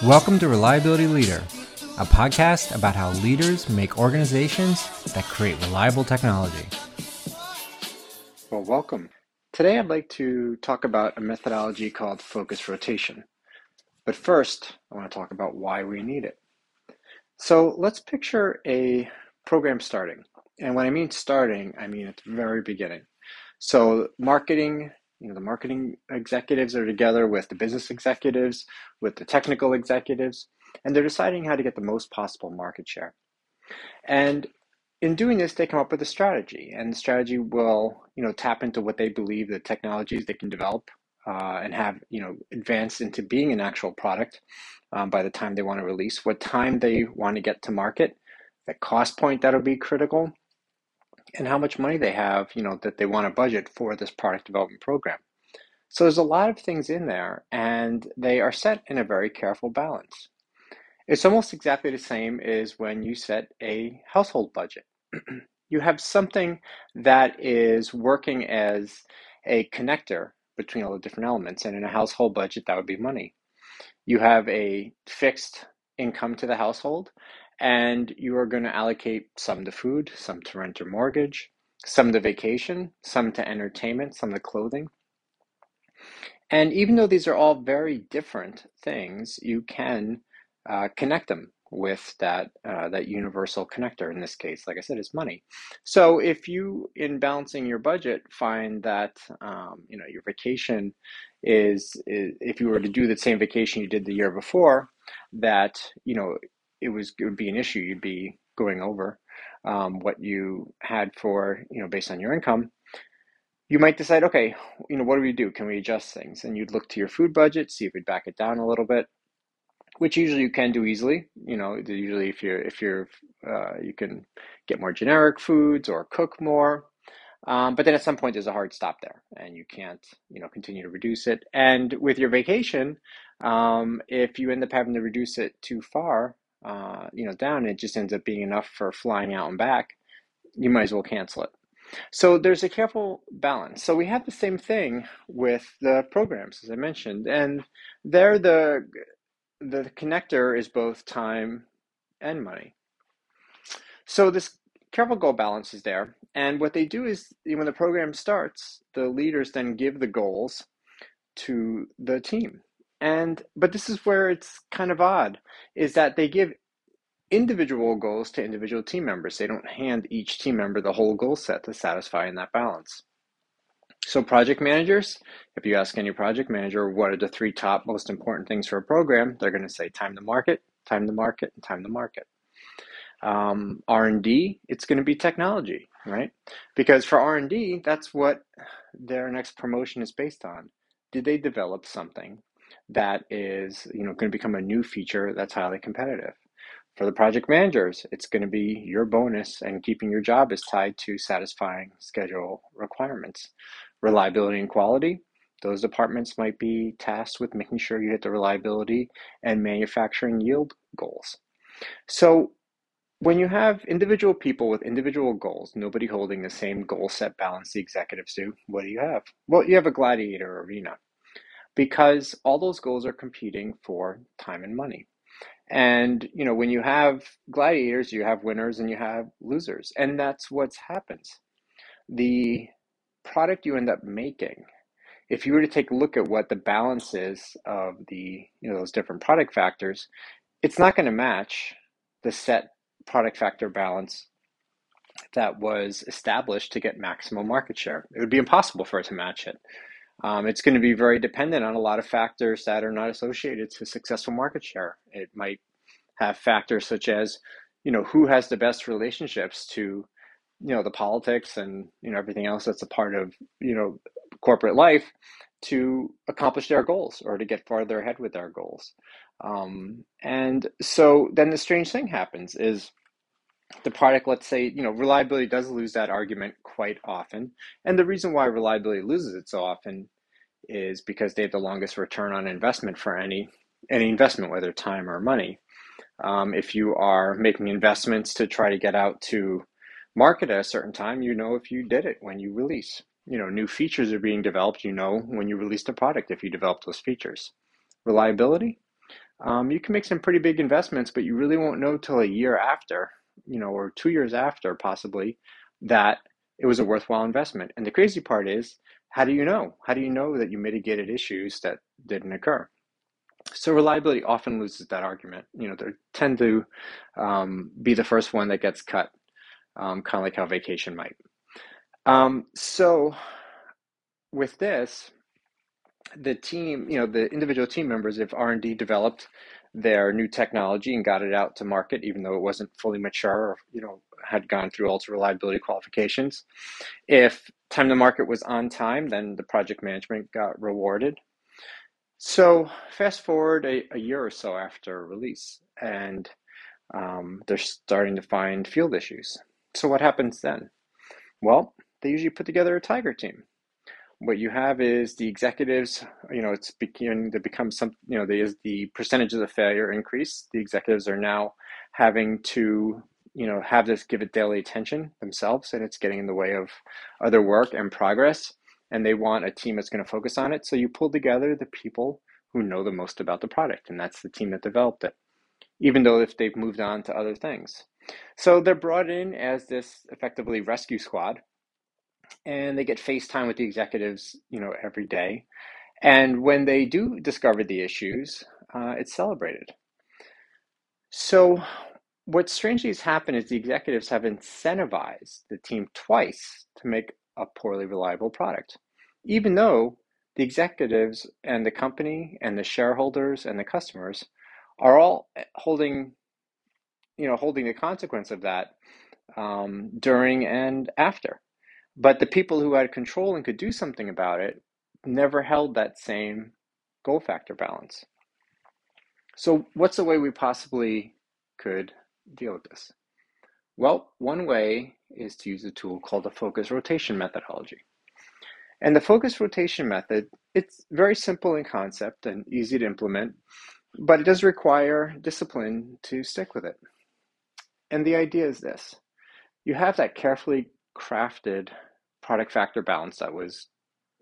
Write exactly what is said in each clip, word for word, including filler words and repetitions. Welcome to Reliability Leader, a podcast about how leaders make organizations that create reliable technology. Well, welcome. Today I'd like to talk about a methodology called focus rotation. But first, I want to talk about why we need it. So let's picture a program starting. And when I mean starting, I mean at the very beginning. So marketing, you know, the marketing executives are together with the business executives, with the technical executives, and they're deciding how to get the most possible market share. And in doing this, they come up with a strategy, and the strategy will, you know, tap into what they believe the technologies they can develop uh, and have, you know, advanced into being an actual product um, by the time they want to release, what time they want to get to market, the cost point that'll be critical, and how much money they have, you know, that they want to budget for this product development program. So there's a lot of things in there, and they are set in a very careful balance. It's almost exactly the same as when you set a household budget. You have something that is working as a connector between all the different elements, and in a household budget, that would be money. You have a fixed income to the household, and you are going to allocate some to food, some to rent or mortgage, some to vacation, some to entertainment, some to clothing. And even though these are all very different things, you can uh, connect them with that uh, that universal connector. In this case, like I said, is money. So if you, in balancing your budget, find that um, you know your vacation is, is, if you were to do the same vacation you did the year before, that you know. It was it would be an issue. You'd be going over um, what you had for, you know, based on your income. You might decide, okay, you know, what do we do? Can we adjust things? And you'd look to your food budget, see if we'd back it down a little bit, which usually you can do easily. You know, usually if you're if you're uh, you can get more generic foods or cook more. Um, but then at some point there's a hard stop there, and you can't, you know, continue to reduce it. And with your vacation, um, if you end up having to reduce it too far, Uh, you know, down, it just ends up being enough for flying out and back, you might as well cancel it. So there's a careful balance. So we have the same thing with the programs, as I mentioned, and there the the connector is both time and money. So this careful goal balance is there, and what they do is when the program starts, the leaders then give the goals to the team. And but this is where it's kind of odd, is that they give individual goals to individual team members. They don't hand each team member the whole goal set to satisfy in that balance. So project managers, if you ask any project manager, what are the three top most important things for a program? They're going to say time to market, time to market, and time to market. Um, R and D, it's going to be technology, right? Because for R and D, that's what their next promotion is based on. Did they develop something that is, you know, going to become a new feature that's highly competitive? For the project managers, it's going to be your bonus, and keeping your job is tied to satisfying schedule requirements. Reliability and quality, those departments might be tasked with making sure you hit the reliability and manufacturing yield goals. So when you have individual people with individual goals, nobody holding the same goal set balance the executives do, what do you have? Well, you have a gladiator arena, because all those goals are competing for time and money. And, you know, when you have gladiators, you have winners and you have losers. And that's what happens. The product you end up making, if you were to take a look at what the balance is of the, you know, those different product factors, it's not going to match the set product factor balance that was established to get maximum market share. It would be impossible for it to match it. Um, it's going to be very dependent on a lot of factors that are not associated to successful market share. It might have factors such as, you know, who has the best relationships to, you know, the politics and, you know, everything else that's a part of, you know, corporate life to accomplish their goals or to get farther ahead with their goals. Um, and so then the strange thing happens is the product, let's say, you know, reliability does lose that argument quite often. And the reason why reliability loses it so often is because they have the longest return on investment for any any investment, whether time or money. Um, if you are making investments to try to get out to market at a certain time, you know if you did it when you release. You know, new features are being developed, you know when you released a product if you developed those features. Reliability, um, you can make some pretty big investments, but you really won't know till a year after, you know, or two years after possibly, that it was a worthwhile investment. And the crazy part is, how do you know? How do you know that you mitigated issues that didn't occur? So reliability often loses that argument. You know, they tend to um, be the first one that gets cut, um, kind of like how vacation might. Um, so with this, the team, you know, the individual team members, if R and D developed their new technology and got it out to market, even though it wasn't fully mature or, you know, had gone through all the reliability qualifications, if time to market was on time, then the project management got rewarded. So fast forward a, a year or so after release, and um, they're starting to find field issues. So what happens then? Well, they usually put together a tiger team. What you have is the executives, you know, it's beginning to become some, you know, there's the percentage of the failure increase. The executives are now having to, you know, have this, give it daily attention themselves, and it's getting in the way of other work and progress. And they want a team that's going to focus on it. So you pull together the people who know the most about the product, and that's the team that developed it, even though if they've moved on to other things. So they're brought in as this effectively rescue squad, and they get face time with the executives, you know, every day. And when they do discover the issues, uh, it's celebrated. So what strangely has happened is the executives have incentivized the team twice to make a poorly reliable product, even though the executives and the company and the shareholders and the customers are all holding, you know, holding the consequence of that um, during and after. But the people who had control and could do something about it never held that same goal factor balance. So what's the way we possibly could deal with this? Well, one way is to use a tool called the focus rotation methodology. And the focus rotation method, it's very simple in concept and easy to implement, but it does require discipline to stick with it. And the idea is this: you have that carefully crafted product factor balance that was,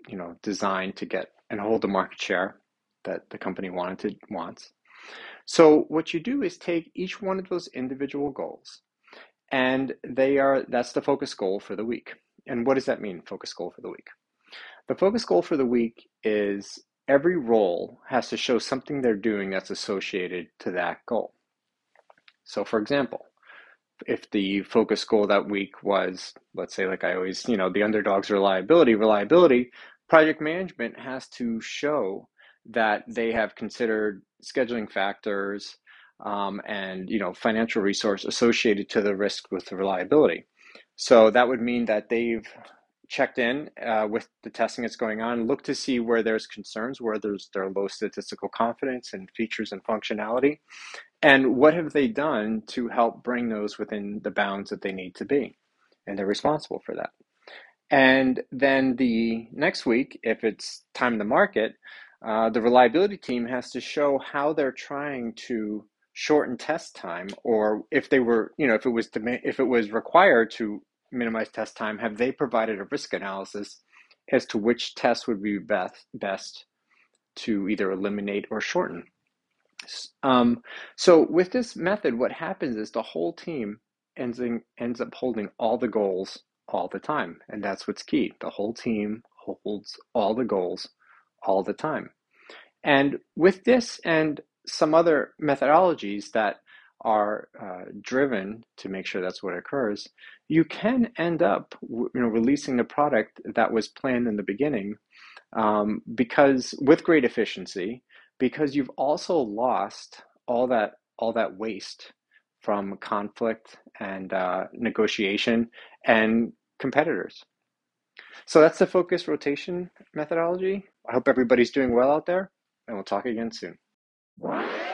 you know, designed to get and hold the market share that the company wanted to, wants. So what you do is take each one of those individual goals, and they are, that's the focus goal for the week. And what does that mean, focus goal for the week? The focus goal for the week is every role has to show something they're doing that's associated to that goal. So for example, if the focus goal that week was, let's say, like I always, you know, the underdog's reliability, reliability, project management has to show that they have considered scheduling factors, Um, and, you know, financial resource associated to the risk with the reliability. So that would mean that they've checked in uh, with the testing that's going on, look to see where there's concerns, where there's their low statistical confidence and features and functionality, and what have they done to help bring those within the bounds that they need to be, and they're responsible for that. And then the next week, if it's time to market, uh, the reliability team has to show how they're trying to shorten test time, or if they were, you know, if it was to, if it was required to minimize test time, have they provided a risk analysis as to which tests would be best best to either eliminate or shorten? Um, so with this method, what happens is the whole team ends in, ends up holding all the goals all the time, and that's what's key. The whole team holds all the goals all the time, and with this and some other methodologies that are uh, driven to make sure that's what occurs, you can end up you know, releasing a product that was planned in the beginning um, because with great efficiency, because you've also lost all that, all that waste from conflict and uh, negotiation and competitors. So that's the focus rotation methodology. I hope everybody's doing well out there, and we'll talk again soon. Wow.